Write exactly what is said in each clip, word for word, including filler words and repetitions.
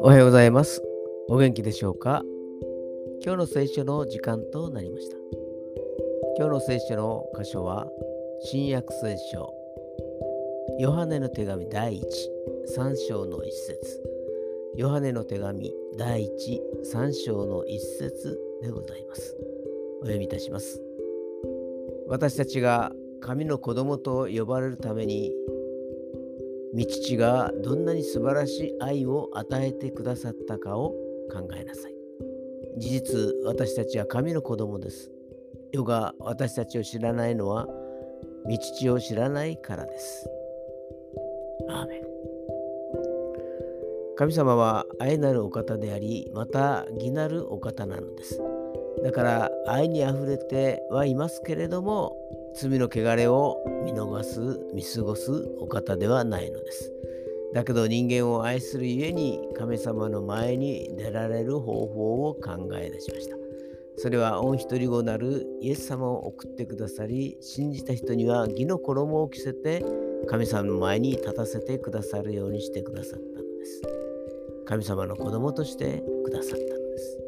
おはようございます。お元気でしょうか。今日の聖書の時間となりました。今日の聖書の箇所は新約聖書ヨハネの手紙第いち、さん章の一節、ヨハネの手紙第いち、さん章の一節でございます。お読みいたします。私たちが神の子供と呼ばれるために、御父がどんなに素晴らしい愛を与えてくださったかを考えなさい。事実、私たちは神の子供です。世が私たちを知らないのは、御父を知らないからです。アーメン。神様は愛なるお方であり、また義なるお方なのです。だから愛にあふれてはいますけれども、罪の汚れを見逃す、見過ごすお方ではないのです。だけど人間を愛するゆえに神様の前に出られる方法を考え出しました。それは御一人子なるイエス様を送ってくださり、信じた人には義の衣を着せて神様の前に立たせてくださるようにしてくださったのです。神様の子供としてくださったのです。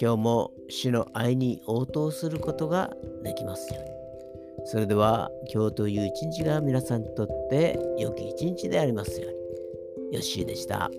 今日も主の愛に応答することができますように。それでは今日という一日が皆さんにとって良き一日でありますように。よっしーでした。